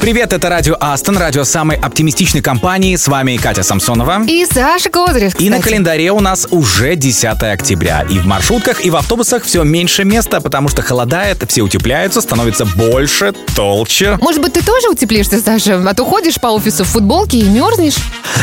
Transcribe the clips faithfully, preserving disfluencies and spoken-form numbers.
Привет, это Радио Астон, радио самой оптимистичной компании. С вами Катя Самсонова. И Саша Козырев, кстати. И на календаре у нас уже десятое октября. И в маршрутках, и в автобусах все меньше места, потому что холодает, все утепляются, становится больше, толще. Может быть, ты тоже утеплишься, Саша? А то ходишь по офису в футболке и мерзнешь.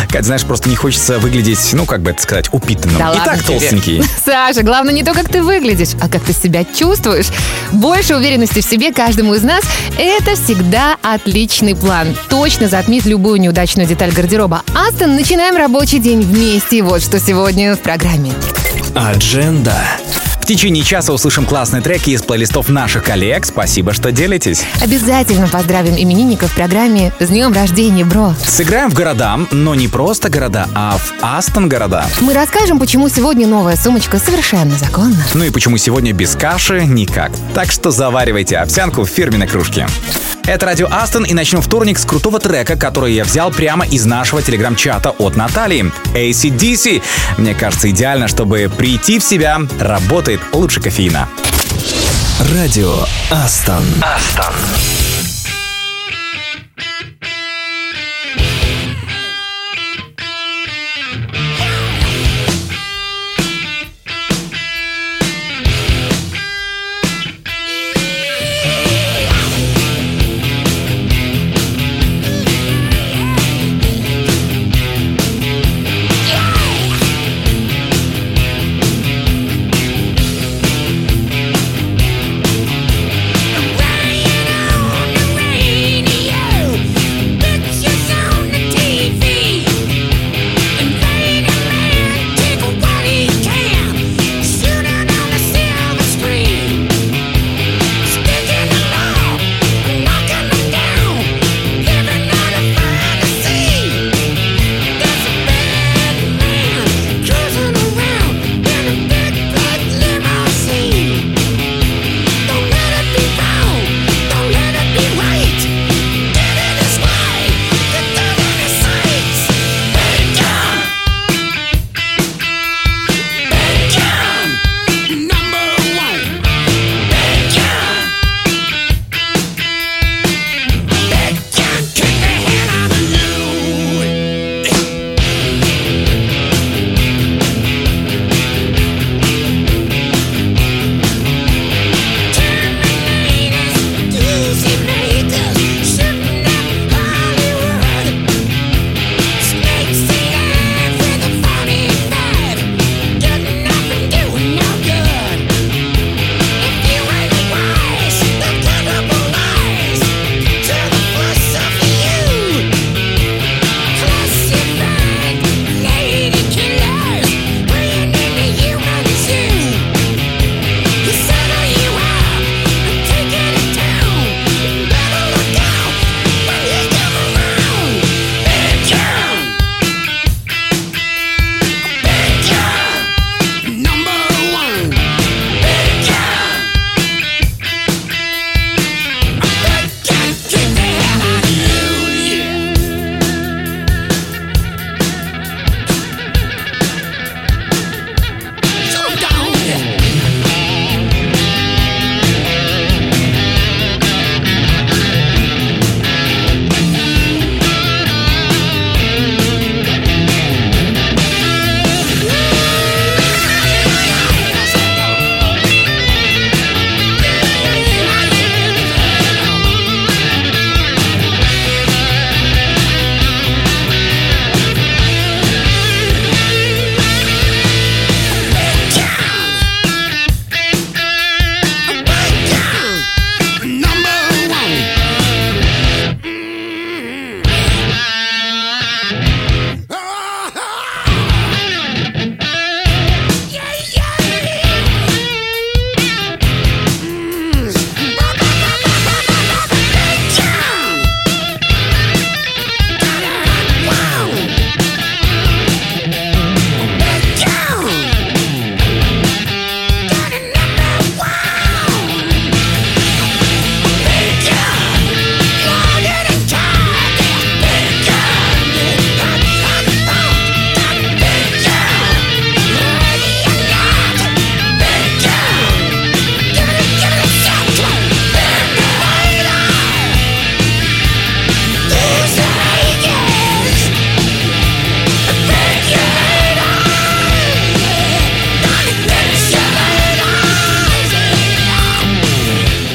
Кать, знаешь, просто не хочется выглядеть, ну, как бы это сказать, упитанным. Да и ладно, так толстенький. Тебе. Саша, главное не то, как ты выглядишь, а как ты себя чувствуешь. Больше уверенности в себе каждому из нас – это всегда отлично. Личный план точно затмит любую неудачную деталь гардероба. Астон, начинаем рабочий день вместе. Вот что сегодня в программе. Адженда. В течение часа услышим классные треки из плейлистов наших коллег. Спасибо, что делитесь. Обязательно поздравим именинников в программе «С днем рождения, бро». Сыграем в города, но не просто города, а в Астон города. Мы расскажем, почему сегодня новая сумочка совершенно законна. Ну и почему сегодня без каши никак. Так что заваривайте овсянку в фирменной кружке. Это Радио Астон, и начнем вторник с крутого трека, который я взял прямо из нашего телеграм-чата от Натальи. эй си ди си. Мне кажется, идеально, чтобы прийти в себя, работает лучше кофеина. Радио Астон. Астон.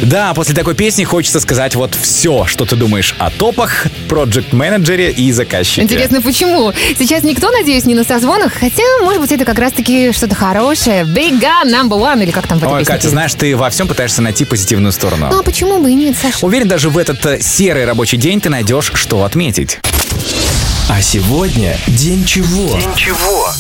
Да, после такой песни хочется сказать вот все, что ты думаешь о топах, проджект-менеджере и заказчике. Интересно, почему? Сейчас никто, надеюсь, не на созвонах, хотя, может быть, это как раз-таки что-то хорошее. Big Gun Number One, или как там в этой Ой, песне? Ой, Катя, знаешь, ты во всем пытаешься найти позитивную сторону. Ну, а почему бы и нет, Саша? Уверен, даже в этот серый рабочий день ты найдешь, что отметить. А сегодня день чего? День чего?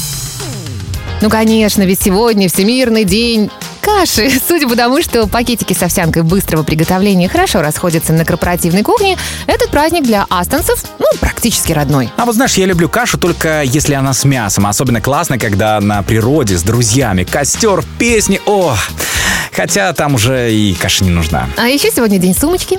Ну, конечно, ведь сегодня Всемирный день каши. Судя по тому, что пакетики с овсянкой быстрого приготовления хорошо расходятся на корпоративной кухне, этот праздник для астонцев, ну, практически родной. А вот знаешь, я люблю кашу только если она с мясом. Особенно классно, когда на природе с друзьями. Костер, песни, о! Хотя там уже и каша не нужна. А еще сегодня день сумочки.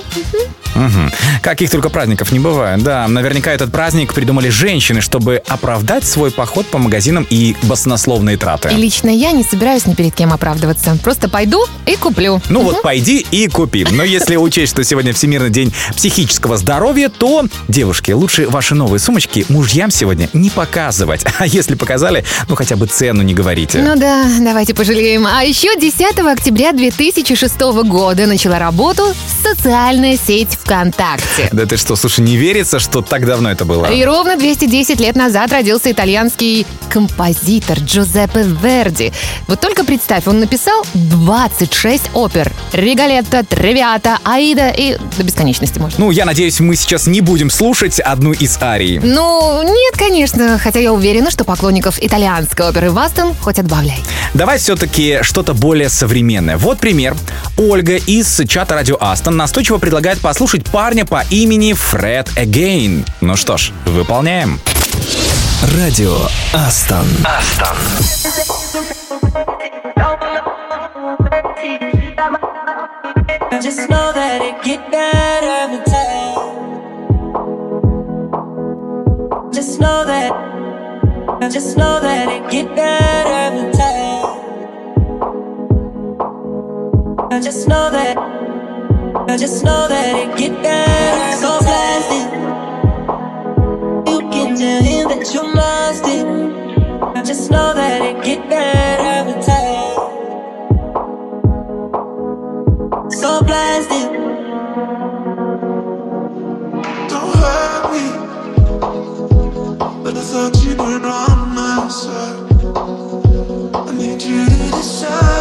Угу. Угу. Каких только праздников не бывает, да. Наверняка этот праздник придумали женщины, чтобы оправдать свой поход по магазинам и баснословные траты. И лично я не собираюсь ни перед кем оправдываться. Просто пойду и куплю. Ну угу. вот пойди и купи. Но если учесть, что сегодня Всемирный день психического здоровья, то, девушки, лучше ваши новые сумочки мужьям сегодня не показывать. А если показали, ну хотя бы цену не говорите. Ну да, давайте пожалеем. А еще десятого октября две тысячи шестого года начала работу социальная сеть ВКонтакте. Да ты что, слушай, не верится, что так давно это было. И ровно двести десять лет назад родился итальянский композитор Джузеппе Верди. Вот только представь, он написал двадцать шесть опер. Риголетто, Тревиата, Аида и до бесконечности можно. Ну, я надеюсь, мы сейчас не будем слушать одну из арий. Ну, нет, конечно. Хотя я уверена, что поклонников итальянской оперы в Астон хоть отбавляй. Давай все-таки что-то более современное. Вот пример. Ольга из чата Радио Астон настойчиво предлагает послушать парня по имени Фред Эгейн. Ну что ж, выполняем. Радио Астон. I just know that, I just know that it get better. So plastic, you can tell him that you lost it. I just know that it get better with time. So plastic. Don't hurt me, but I thought you were on my side. I need you to decide.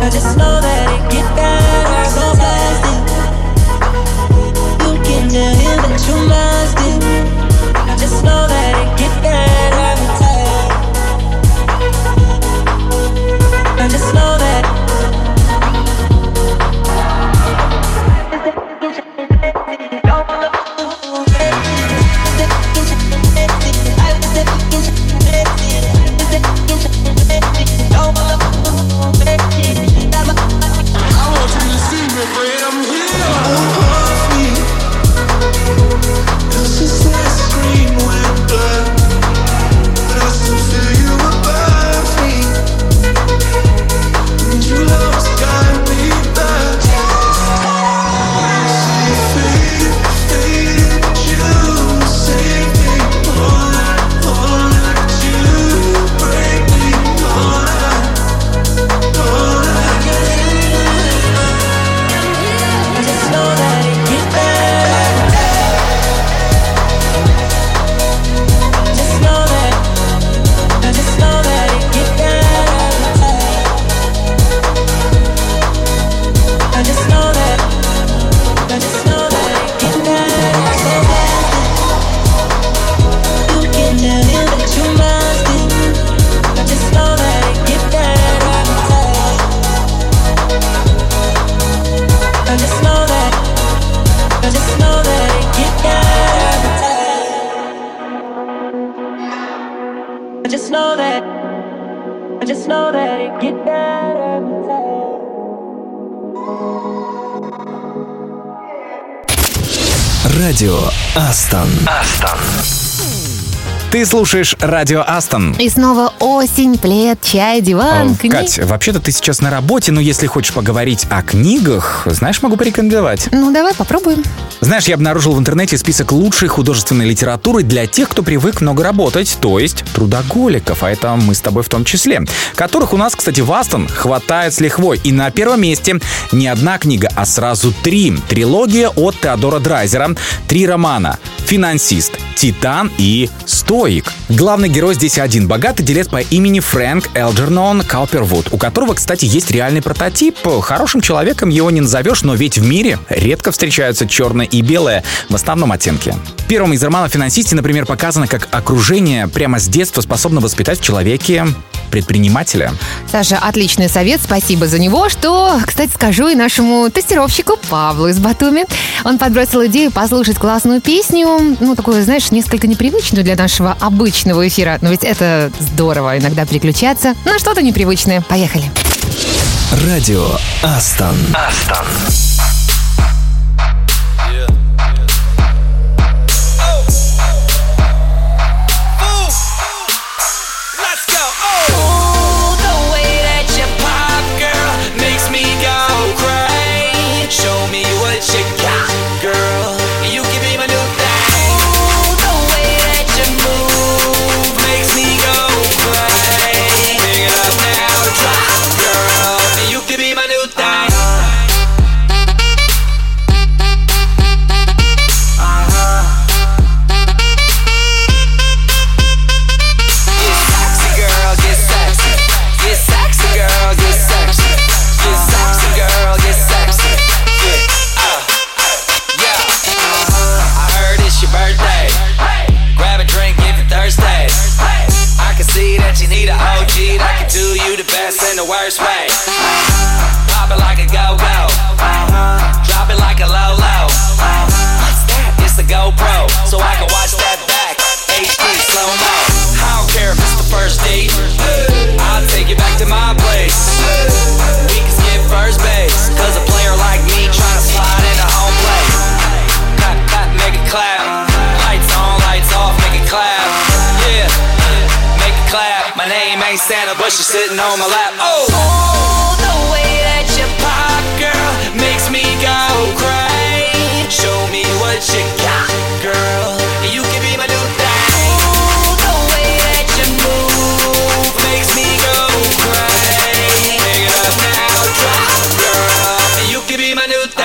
I just know that it get better. So plastic, you can tell him that you lost it. I just know that it get better with time. I just know that. I I just know that, I just know that it get better every time. Радио Астон. Астон. Ты слушаешь Радио Астон. И снова осень, плед, чай, диван, книги. Кать, вообще-то ты сейчас на работе, но если хочешь поговорить о книгах, знаешь, могу порекомендовать. Ну, давай попробуем. Знаешь, я обнаружил в интернете список лучшей художественной литературы для тех, кто привык много работать, то есть трудоголиков, а это мы с тобой в том числе, которых у нас, кстати, в Астон хватает с лихвой. И на первом месте не одна книга, а сразу три. Трилогия от Теодора Драйзера, три романа: «Финансист», «Титан» и «Стоик». Главный герой здесь один — богатый делец по имени Фрэнк Элджернон Калпервуд, у которого, кстати, есть реальный прототип. Хорошим человеком его не назовешь, но ведь в мире редко встречаются черное и белое, в основном оттенки. В первом из романов «Финансисте», например, показано, как окружение прямо с детства способно воспитать в человеке предпринимателя. Саша, отличный совет, спасибо за него, что, кстати, скажу и нашему тестировщику Павлу из Батуми. Он подбросил идею послушать классную песню, ну, такую, знаешь, несколько непривычную для нашего обычного эфира, но ведь это здорово, иногда переключаться на что-то непривычное. Поехали. Радио Астон. Астон. Sitting on my lap. Oh, oh, the way that you pop, girl, makes me go crazy. Show me what you got, girl. You can be my new thing. Oh, the way that you move makes me go crazy. Make it up now, drop, girl. You can be my new thing.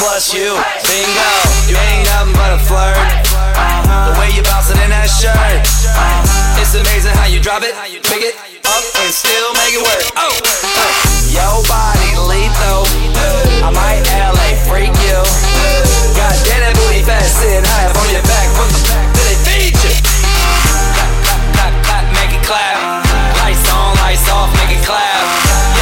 Plus you, bingo. You ain't nothing but a flirt. Uh-huh. The way you bouncing in that shirt. Uh-huh. It's amazing how you drop it, pick it up, and still make it work. Oh, uh. Yo, body lethal. I might L A freak you. God damn that booty fat, sitting high up on your back. What the fuck did they feed you? Clap, clap, clap, clap, make it clap. Lights on, lights off, make it clap.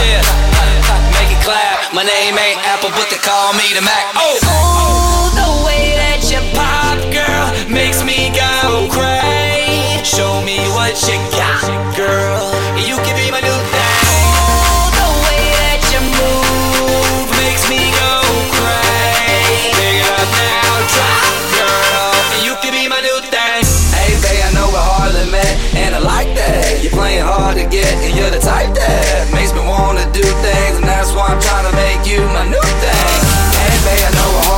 Yeah, clap, clap, make it clap. My name ain't Apple, but they call me the Mac. Oh. Oh, the way that you pop, girl, makes me go crazy. Show me what you got, girl. You can be my new thing. Oh, the way that you move makes me go crazy. Big up now, drop, girl. You can be my new thing. Hey, babe, I know we're hardly met, and I like that. You're playing hard to get, and you're the type that makes me wanna do things, and that's why I'm trying to make you my new thing. Hey, babe, I know we're hard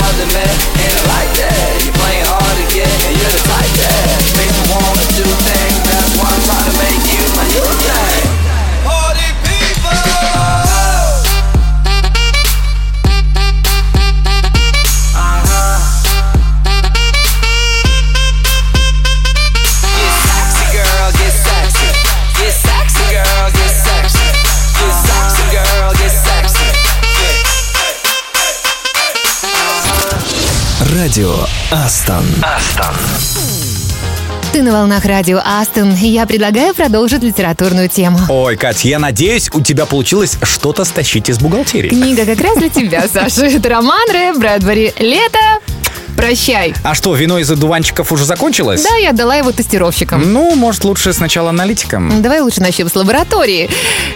Радио Астон. Астон. Ты на волнах радио Астон, и я предлагаю продолжить литературную тему. Ой, Кать, я надеюсь, у тебя получилось что-то стащить из бухгалтерии. Книга как раз для тебя, Саша. Это роман Р. Брэдбери «Лето». Прощай. А что, вино из одуванчиков уже закончилось? Да, я отдала его тестировщикам. Ну, может, лучше сначала аналитикам. Давай лучше начнем с лаборатории.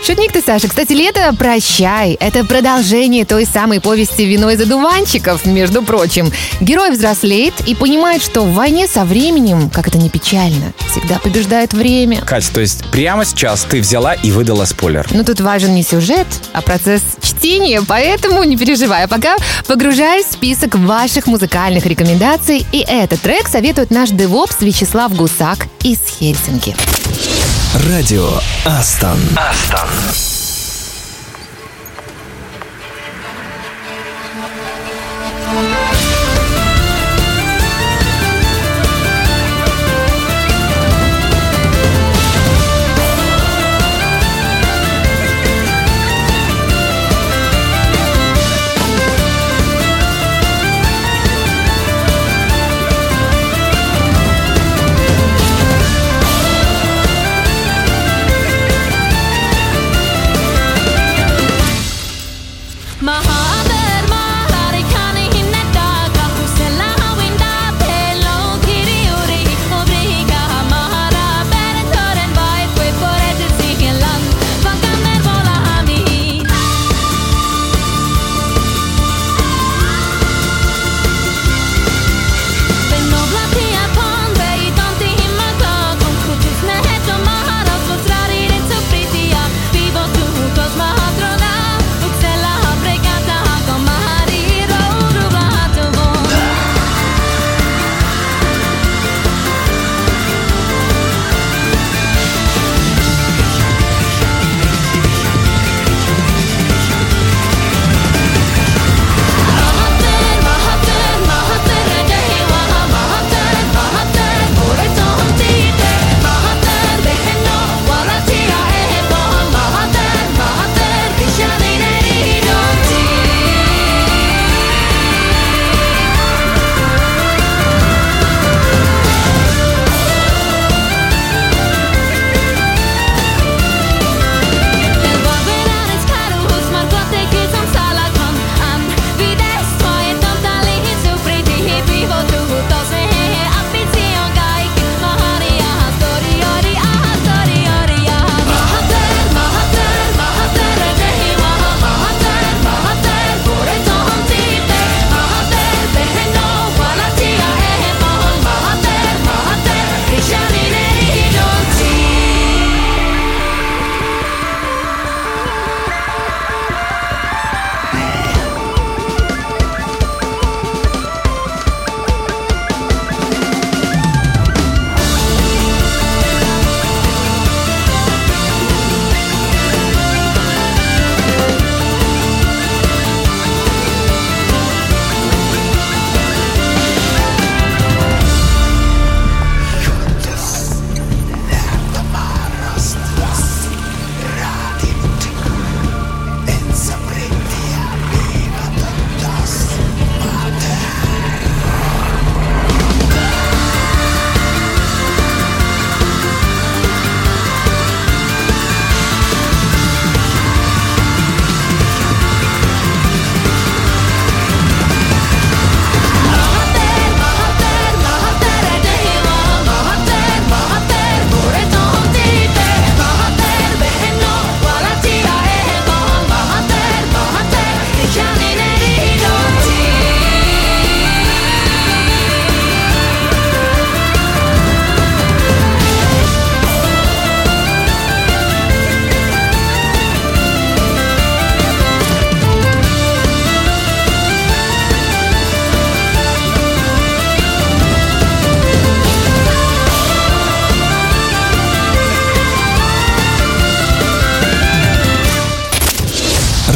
Шутник ты, Саша. Кстати, «Лето, прощай» — это продолжение той самой повести «Вино из одуванчиков», между прочим. Герой взрослеет и понимает, что в войне со временем, как это ни печально, всегда побеждает время. Кать, то есть прямо сейчас ты взяла и выдала спойлер? Ну, тут важен не сюжет, а процесс чтения, поэтому не переживай. А пока погружаюсь в список ваших музыкальных рекомендаций, и этот трек советует наш девопс Вячеслав Гусак из Хельсинки. Радио Астон. Астон.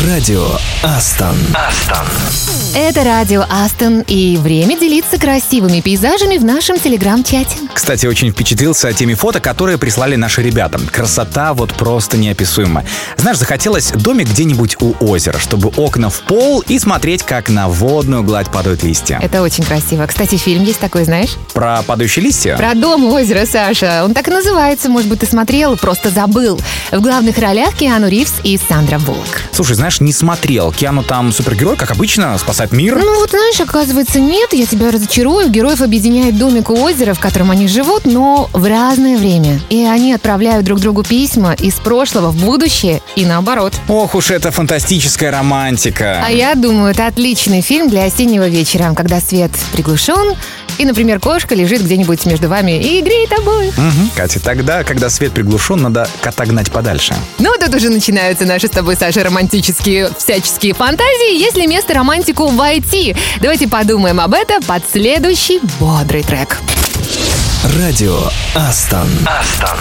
Радио Астон. Астон. Это Радио Астон, и время делиться красивыми пейзажами в нашем телеграм-чате. Кстати, очень впечатлился теми фото, которые прислали наши ребята. Красота вот просто неописуема. Знаешь, захотелось домик где-нибудь у озера, чтобы окна в пол и смотреть, как на водную гладь падают листья. Это очень красиво. Кстати, фильм есть такой, знаешь? Про падающие листья? Про дом у озера, Саша. Он так и называется. Может быть, ты смотрел, просто забыл. В главных ролях Киану Ривз и Сандра Буллок. Слушай, знаешь, не смотрел. Киану там супергерой, как обычно, спасает мир. Ну вот, знаешь, оказывается, нет. Я тебя разочарую. Героев объединяет домик у озера, в котором они живут, но в разное время. И они отправляют друг другу письма из прошлого в будущее и наоборот. Ох уж это фантастическая романтика. А я думаю, это отличный фильм для осеннего вечера, когда свет приглушен, и, например, кошка лежит где-нибудь между вами и греет обоих. Угу. Катя, тогда, когда свет приглушен, надо кота гнать подальше. Ну, тут уже начинаются наши с тобой, Саша, романтические всяческие фантазии, если место романтику войти. Давайте подумаем об этом под следующий бодрый трек. Радио Астон. Астон.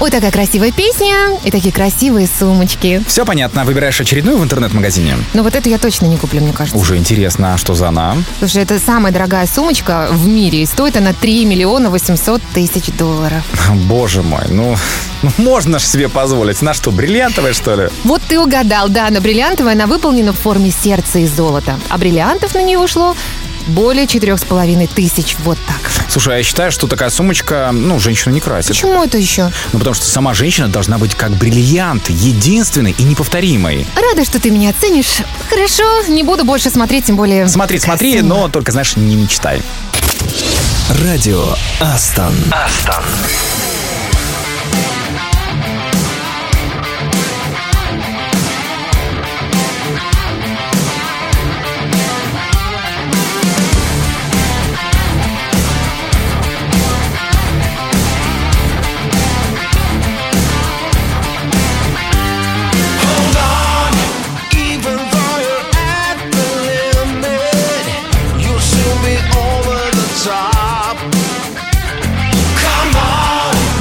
Вот такая красивая песня и такие красивые сумочки. Все понятно. Выбираешь очередную в интернет-магазине? Ну вот эту я точно не куплю, мне кажется. Уже интересно, а что за она? Слушай, это самая дорогая сумочка в мире. И стоит она три миллиона восемьсот тысяч долларов. Боже мой, ну... Ну, можно же себе позволить. На что, бриллиантовая, что ли? Вот ты угадал. Да, она бриллиантовая, она выполнена в форме сердца из золота. А бриллиантов на нее ушло... Более четырех с половиной тысяч, вот так. Слушай, а я считаю, что такая сумочка, ну, женщину не красит. Почему это еще? Ну, потому что сама женщина должна быть как бриллиант, единственной и неповторимой. Рада, что ты меня оценишь. Хорошо, не буду больше смотреть, тем более... Смотри, красиво. Смотри, но только, знаешь, не мечтай. Радио Астон. Астон. Top. Come on,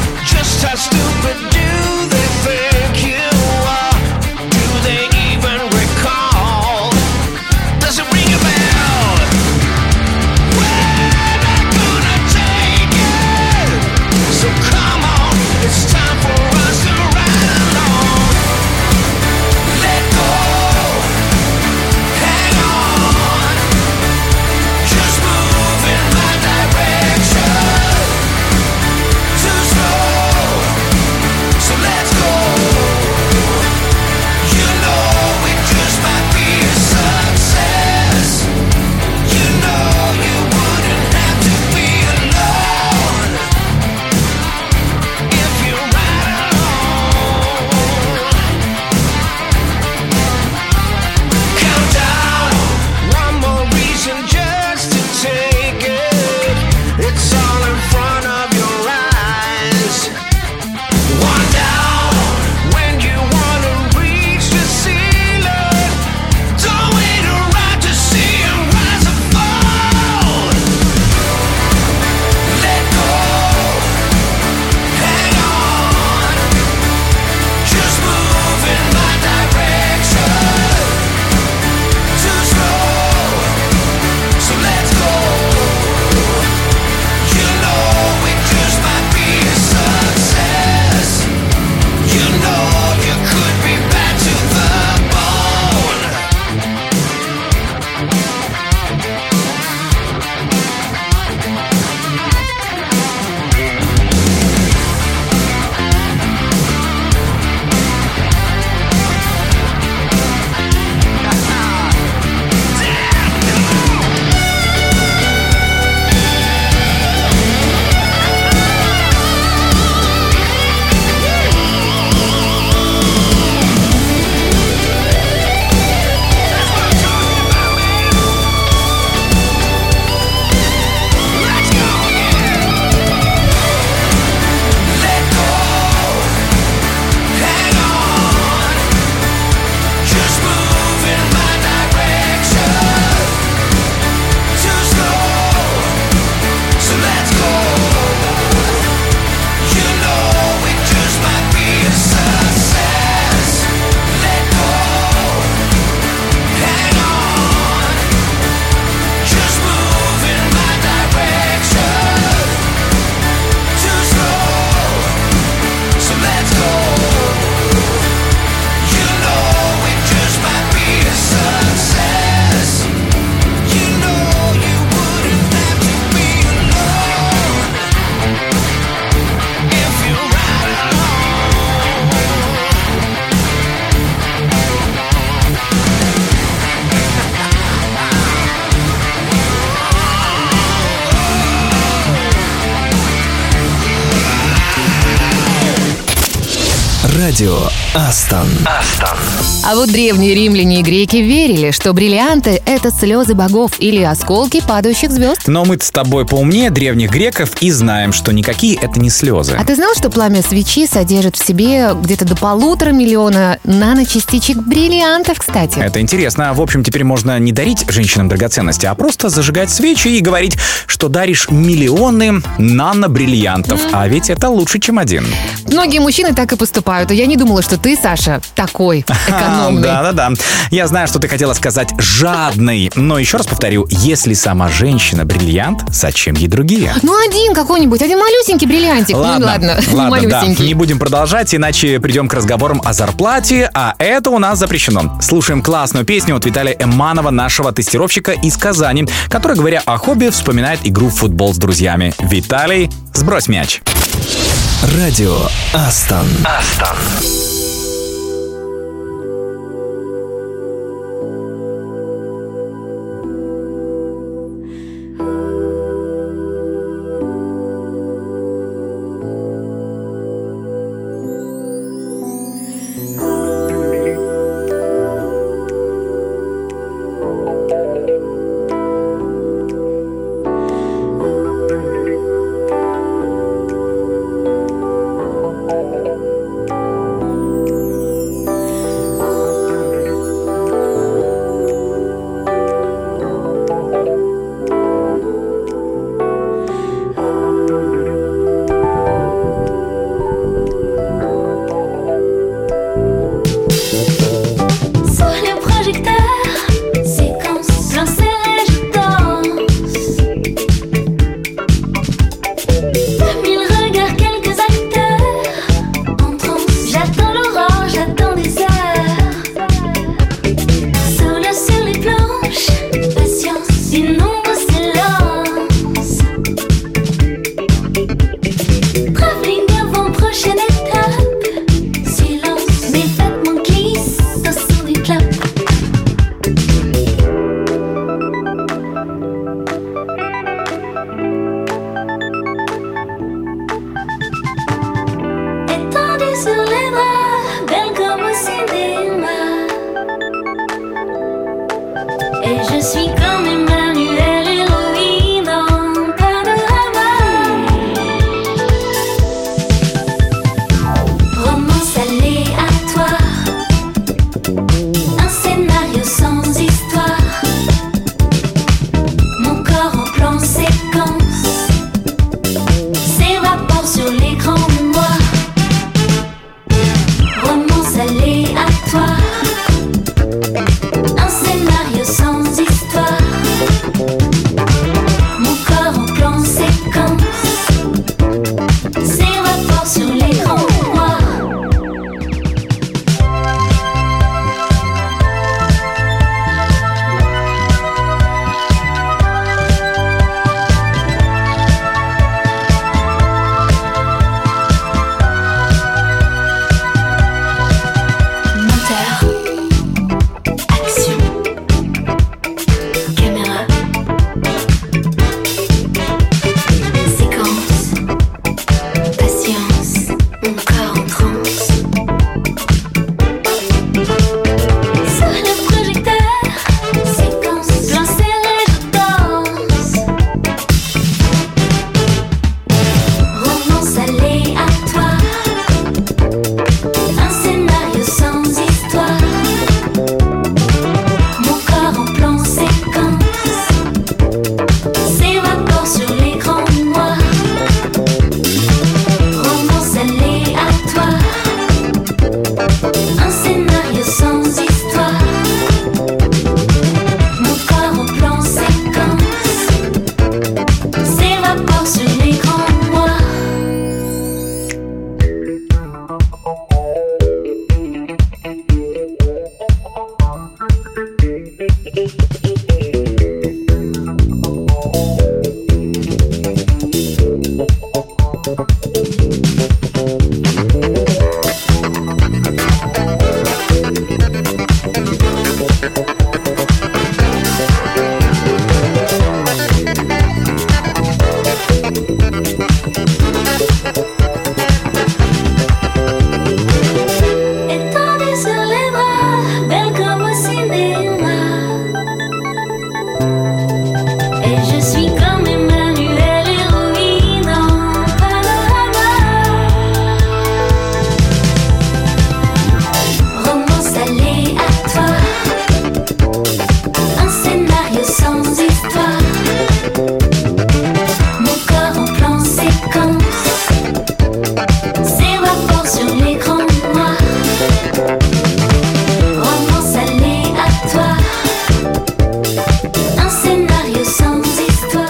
Радио Астон. Астон. А вот древние римляне и греки верили, что бриллианты — это слезы богов или осколки падающих звезд. Но мы-то с тобой поумнее древних греков и знаем, что никакие это не слезы. А ты знал, что пламя свечи содержит в себе где-то до полутора миллиона наночастичек бриллиантов, кстати? Это интересно. В общем, теперь можно не дарить женщинам драгоценности, а просто зажигать свечи и говорить, что даришь миллионы нано-бриллиантов. Mm. А ведь это лучше, чем один. Многие мужчины так и поступают. Я не думала, что ты, Саша, такой экономный. Да-да-да. Я знаю, что ты хотела сказать жадный. Но еще раз повторю, если сама женщина бриллиант, зачем ей другие? Ну, один какой-нибудь, один малюсенький бриллиантик. Ладно, ну, ладно, ладно, да. Не будем продолжать, иначе придем к разговорам о зарплате, а это у нас запрещено. Слушаем классную песню от Виталия Эманова, нашего тестировщика из Казани, который, говоря о хобби, вспоминает игру в футбол с друзьями. Виталий, сбрось мяч. Радио Астон. Астон.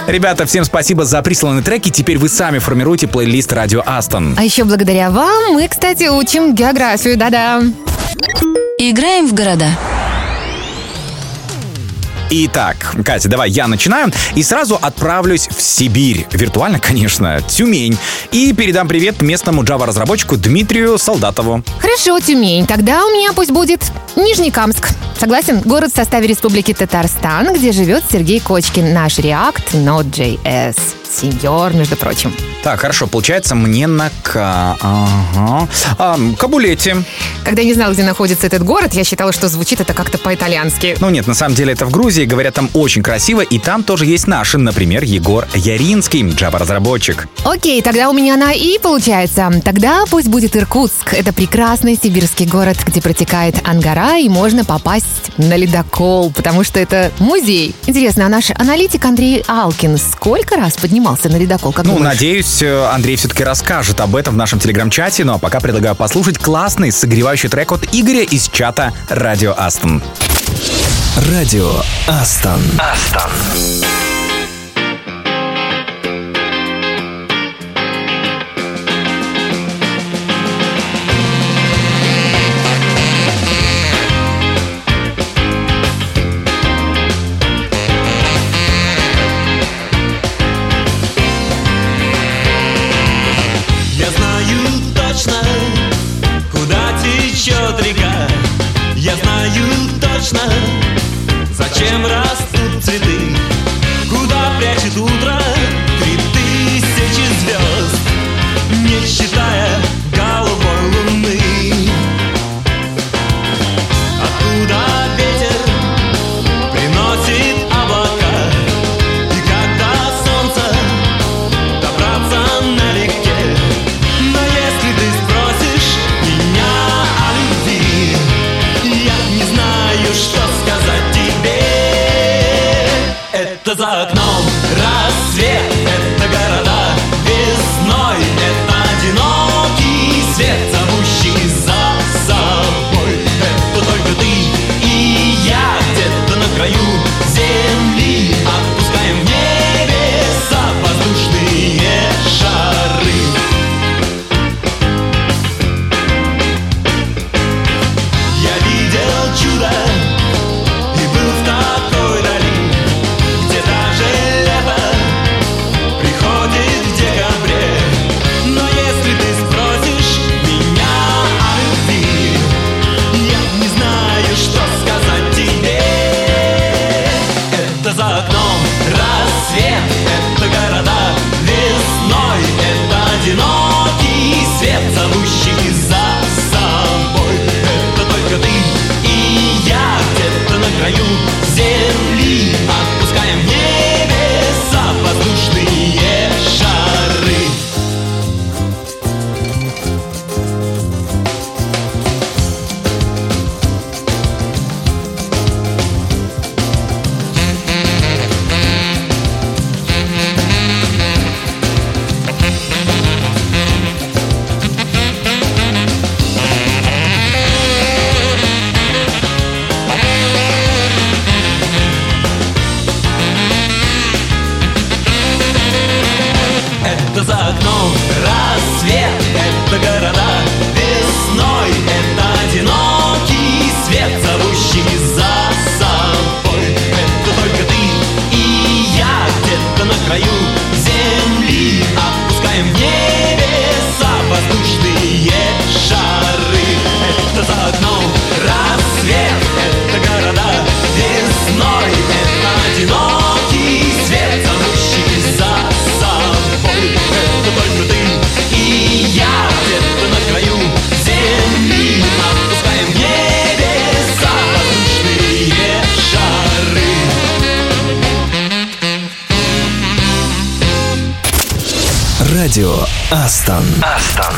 Ребята, всем спасибо за присланные треки. Теперь вы сами формируете плейлист «Радио Астон». А еще благодаря вам мы, кстати, учим географию, да-да. Играем в города. Итак, Катя, давай я начинаю и сразу отправлюсь в Сибирь. Виртуально, конечно, Тюмень. И передам привет местному Java-разработчику Дмитрию Солдатову. Хорошо, Тюмень. Тогда у меня пусть будет Нижнекамск. Согласен? Город в составе Республики Татарстан, где живет Сергей Кочкин. Наш React, Node.js. Сеньор, между прочим. Так, хорошо, получается мне на К. Ага. А, Кабулети. Когда я не знала, где находится этот город, я считала, что звучит это как-то по-итальянски. Ну нет, на самом деле это в Грузии. Говорят, там очень красиво, и там тоже есть наши. Например, Егор Яринский, Java-разработчик. Окей, тогда у меня на И получается. Тогда пусть будет Иркутск. Это прекрасный сибирский город, где протекает Ангара, и можно попасть на ледокол, потому что это музей. Интересно, а наш аналитик Андрей Алкин сколько раз поднимался на ледокол? Как ну, думаешь? Надеюсь, Андрей все-таки расскажет об этом в нашем телеграм-чате. Ну а пока предлагаю послушать классный согревающий трек от Игоря из чата «Радио Астон». Радио Астон. Астон. Зачем растут цветы? Куда прячет утро три тысячи звезд, не считая голубой луны? Откуда ветер приносит облака? И когда солнце добраться налегке? Но если ты спросишь меня о любви, я не знаю, что сказать тебе. Это за окном рассвет, это города весной, это одинокий свет, зовущий за собой. Это только ты и я где-то на краю земли. Отпускаем в небеса воздушные шары. Я видел чудо и был в такой дали, где даже лето приходит в декабре. Но если ты спросишь меня о любви, я не знаю, что сказать тебе. Это за окном рассвет, это города весной, это одинокий свет, зовущий за собой. Это только ты и я где-то на краю земли. Отпускаем в небеса воздушные шары. Это за окном рассвет, это города весной, это одинокий свет, зовущий за собой. Это только ты и я где-то на краю земли. Отпускаем в небеса воздушные шары. Это за окном рассвет, это города весной, это одинокий свет, зовущий за собой. Это только ты и я где-то на краю земли. Отпускаем в небеса воздушные шары. Радио Астон. Астон.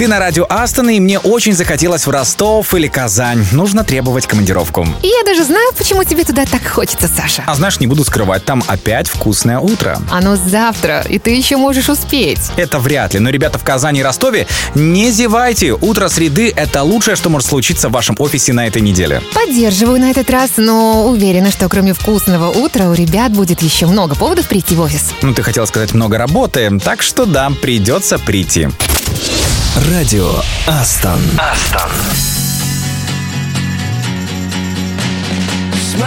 Ты на радио Астон, и мне очень захотелось в Ростов или Казань. Нужно требовать командировку. И я даже знаю, почему тебе туда так хочется, Саша. А знаешь, не буду скрывать, там опять вкусное утро. Оно завтра, и ты еще можешь успеть. Это вряд ли, но, ребята, в Казани и Ростове не зевайте. Утро среды — это лучшее, что может случиться в вашем офисе на этой неделе. Поддерживаю на этот раз, но уверена, что кроме вкусного утра у ребят будет еще много поводов прийти в офис. Ну, ты хотела сказать много работы, так что да, придется прийти. Радио Астон. Астон. Love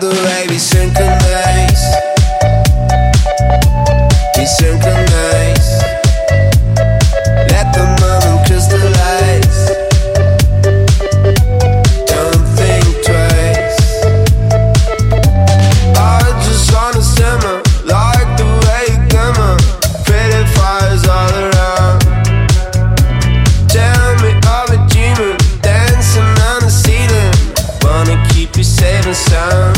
the way we synchronize, we synchronize. Let the moment crystallize. Don't think twice. I just wanna simmer, like the way you glimmer. Pretty fires all around. Tell me I'm a demon, dancing on the ceiling. Wanna keep you safe and sound.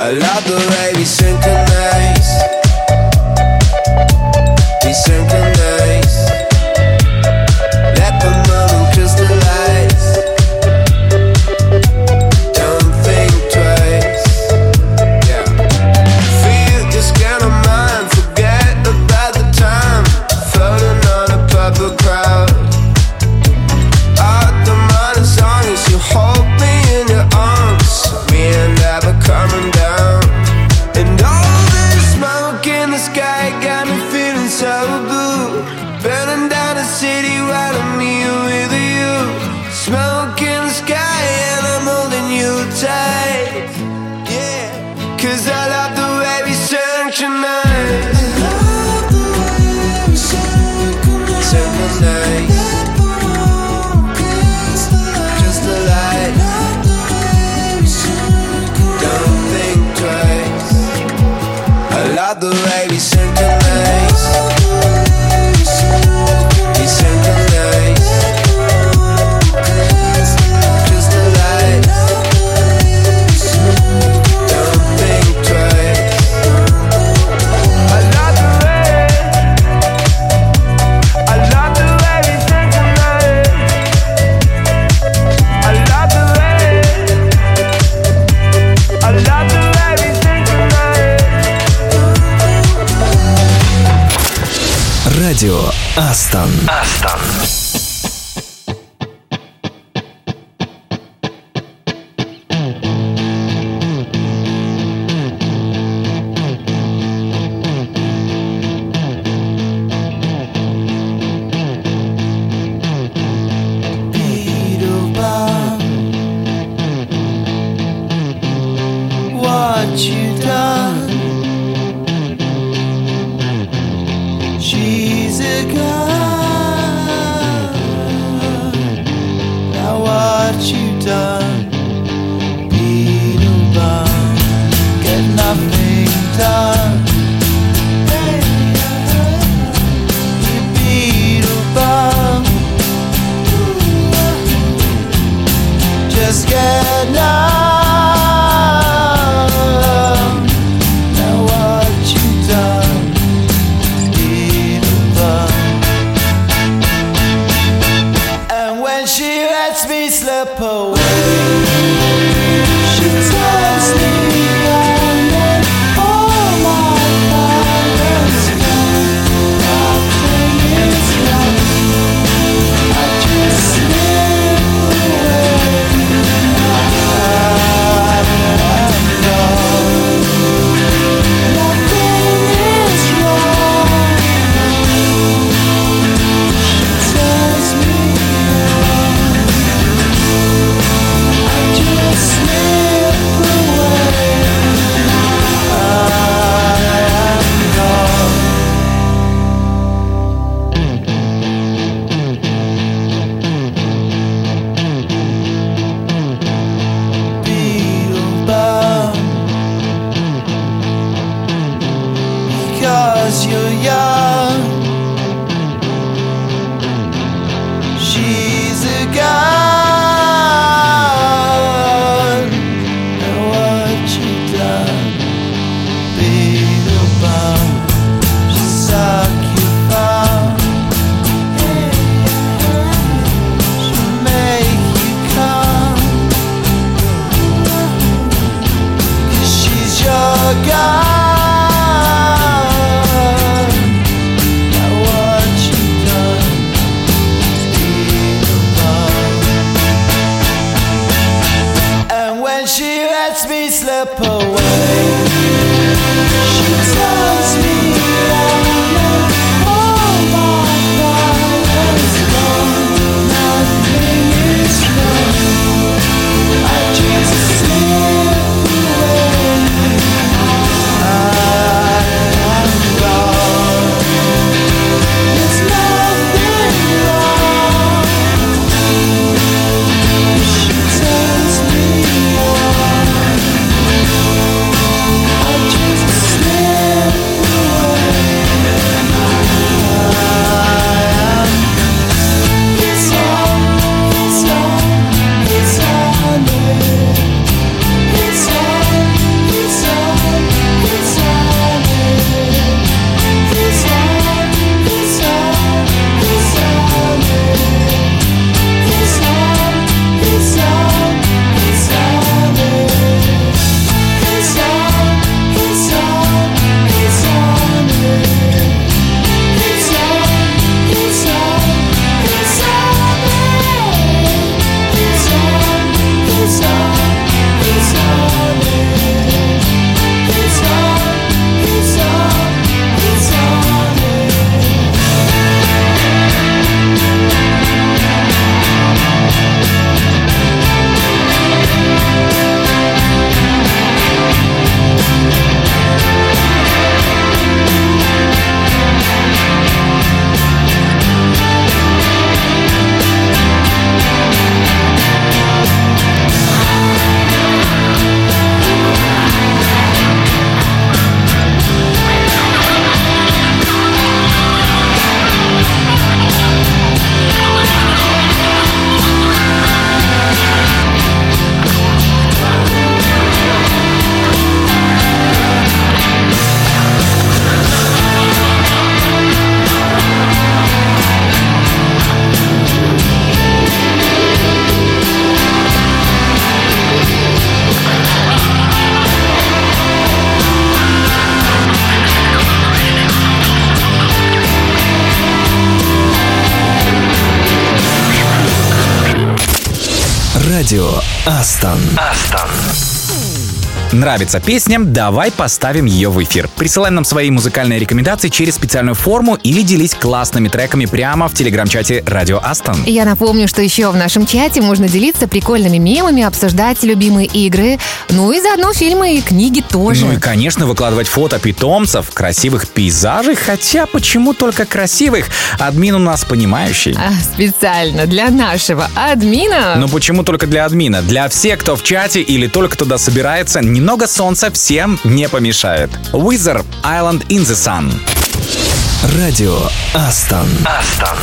I love the way we synchronize, we synchronize. Let the moment crystallize. Don't think twice. Yeah. Feel this kind of mind, forget about the time. Floating on a purple cloud. All the mind is on is you hold me in your arms. Me and never coming down. The way we synchronize, we synchronize. Just the light, don't think twice. I love the way, I love the way we synchronize. I love the way, I love the way we synchronize. Радио Астон. Астон. She lets me slip away. 'cause you're young. She's a gun, and what she done, beat a bum, she'll suck your thumb, she'll make you come, 'cause she's your gun. Радио Астон. Астон. Нравится песня? Давай поставим ее в эфир. Присылай нам свои музыкальные рекомендации через специальную форму или делись классными треками прямо в телеграм-чате Радио Астон. Я напомню, что еще в нашем чате можно делиться прикольными мемами, обсуждать любимые игры, ну и заодно фильмы и книги тоже. Ну и, конечно, выкладывать фото питомцев, красивых пейзажей, хотя почему только красивых? Админ у нас понимающий. А, специально для нашего админа? Ну почему только для админа? Для всех, кто в чате или только туда собирается, не много солнца всем не помешает. Wizard Island in the Sun. Радио Астон. Астон.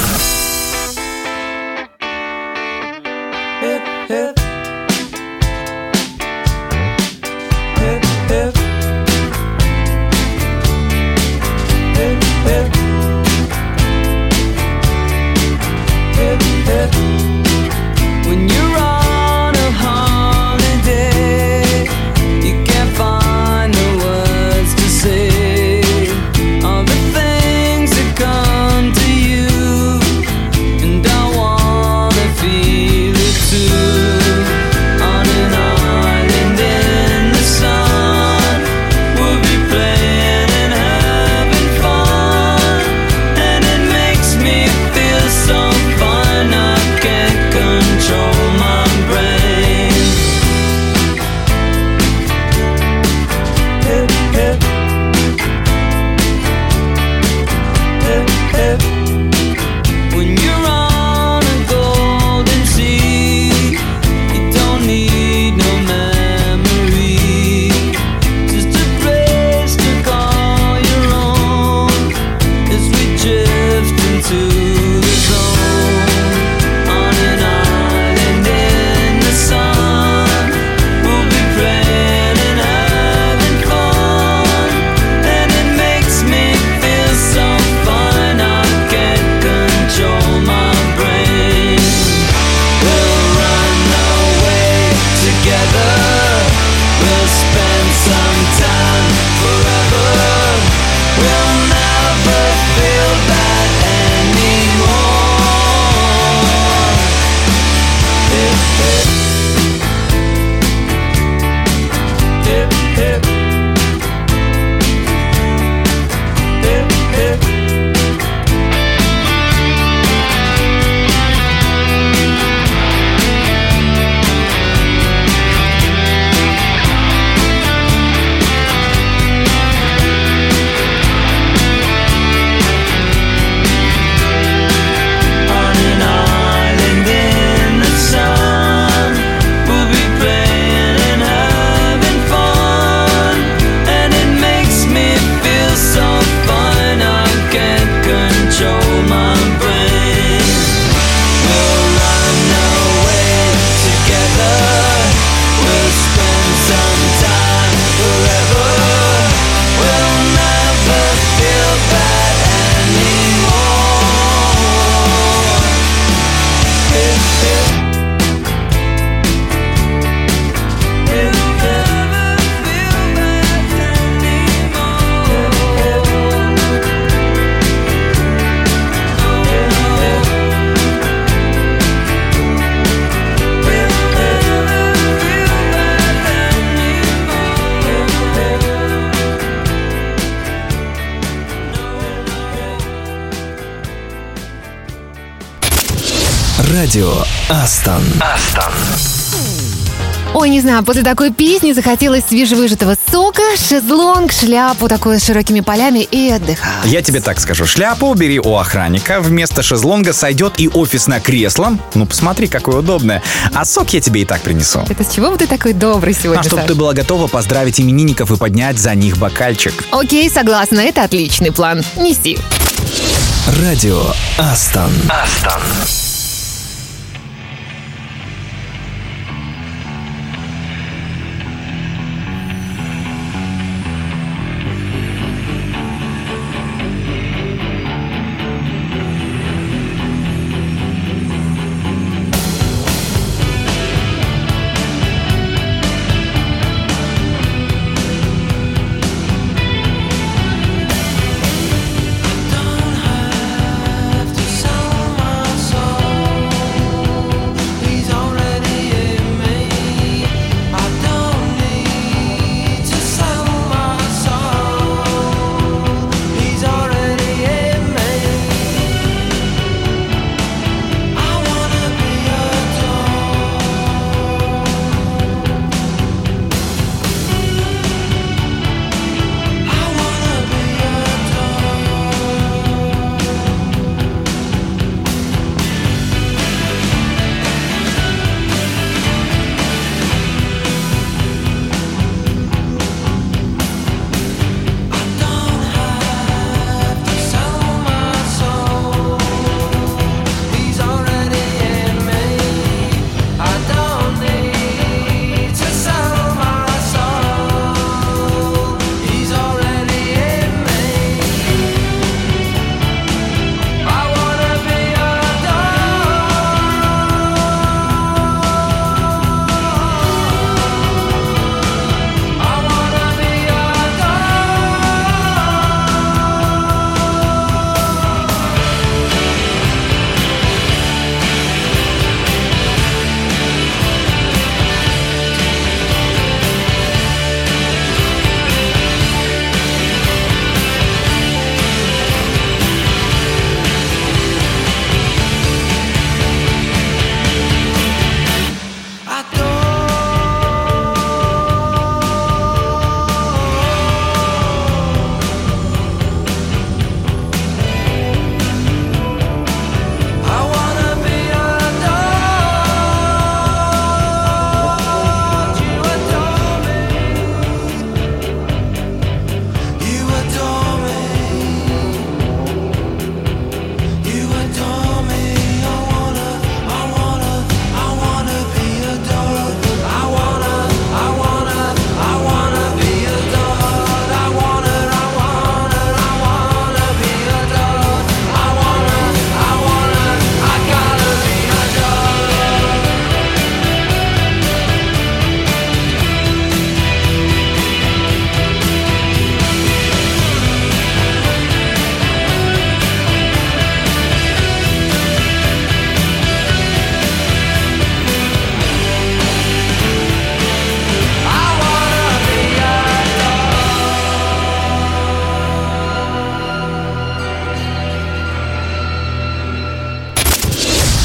Радио Астон. Астон. Ой, не знаю, после такой песни захотелось свежевыжатого сока, шезлонг, шляпу такую с широкими полями и отдыхать. Я тебе так скажу, шляпу бери у охранника, вместо шезлонга сойдет и офисное кресло. Ну, посмотри, какое удобное. А сок я тебе и так принесу. Это с чего бы ты такой добрый сегодня, А чтобы Саш? Ты была готова поздравить именинников и поднять за них бокальчик. Окей, согласна, это отличный план. Неси. Радио Астон. Астон.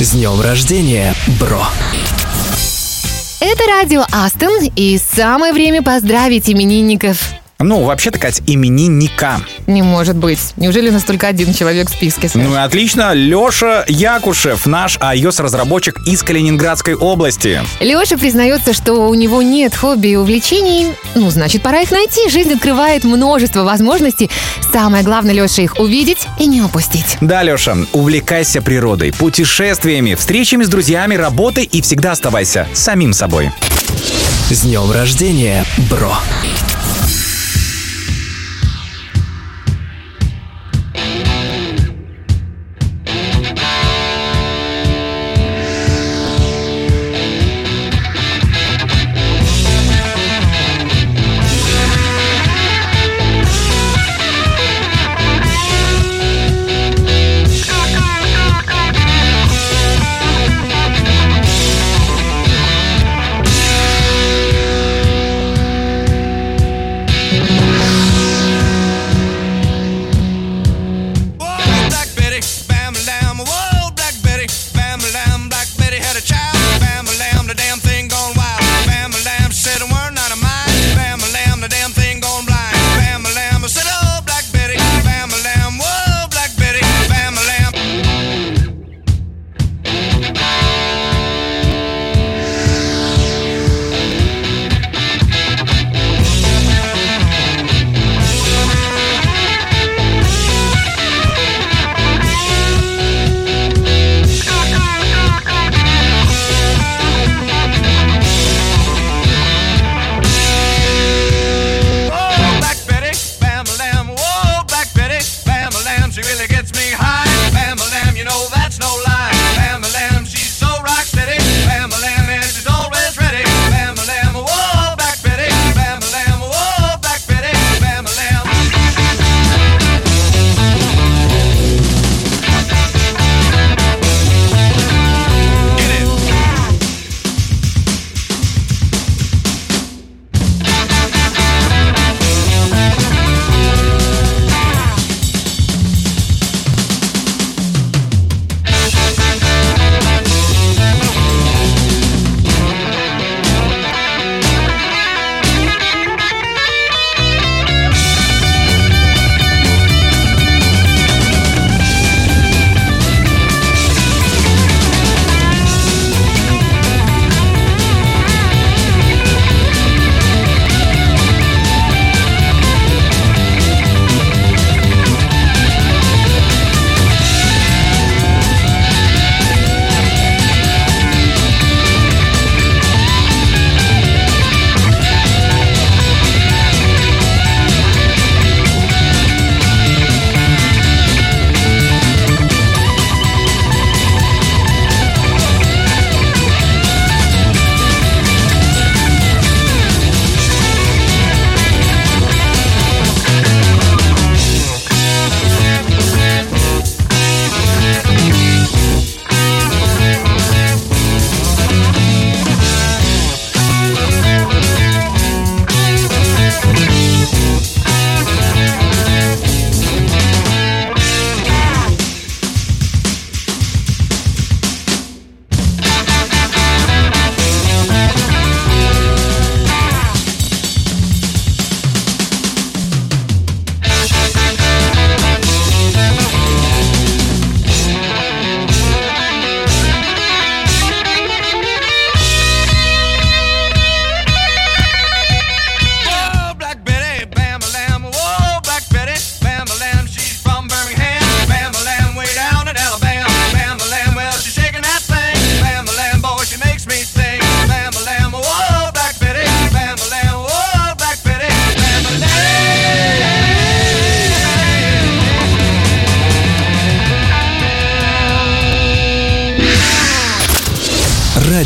С днем рождения, бро! Это Радио Астон, и самое время поздравить именинников. Ну, вообще-то, Кать, именинника. Не может быть. Неужели у нас только один человек в списке? Сэр? Ну, отлично. Леша Якушев, наш iOS-разработчик из Калининградской области. Леша признается, что у него нет хобби и увлечений. Ну, значит, пора их найти. Жизнь открывает множество возможностей. Самое главное, Леша, их увидеть и не упустить. Да, Леша, увлекайся природой, путешествиями, встречами с друзьями, работой и всегда оставайся самим собой. С днем рождения, бро!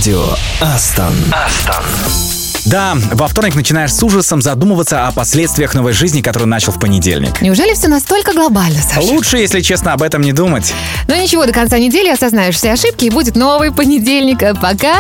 Радио Астон. Астон. Да, во вторник начинаешь с ужасом задумываться о последствиях новой жизни, которую начал в понедельник. Неужели все настолько глобально, Саша? Лучше, если честно, об этом не думать. Но ничего, до конца недели осознаешь все ошибки, и будет новый понедельник. А пока...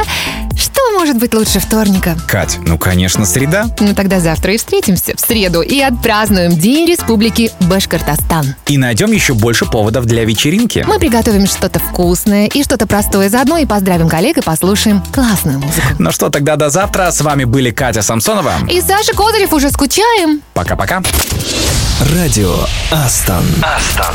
Что может быть лучше вторника? Кать, ну, конечно, среда. Ну, тогда завтра и встретимся в среду и отпразднуем День Республики Башкортостан. И найдем еще больше поводов для вечеринки. Мы приготовим что-то вкусное и что-то простое заодно, и поздравим коллег и послушаем классную музыку. Ну что, тогда до завтра. С вами были Катя Самсонова и Саша Козырев. Уже скучаем. Пока-пока. Радио Астон. Астон.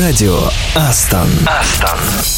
Радио Астон. Астон.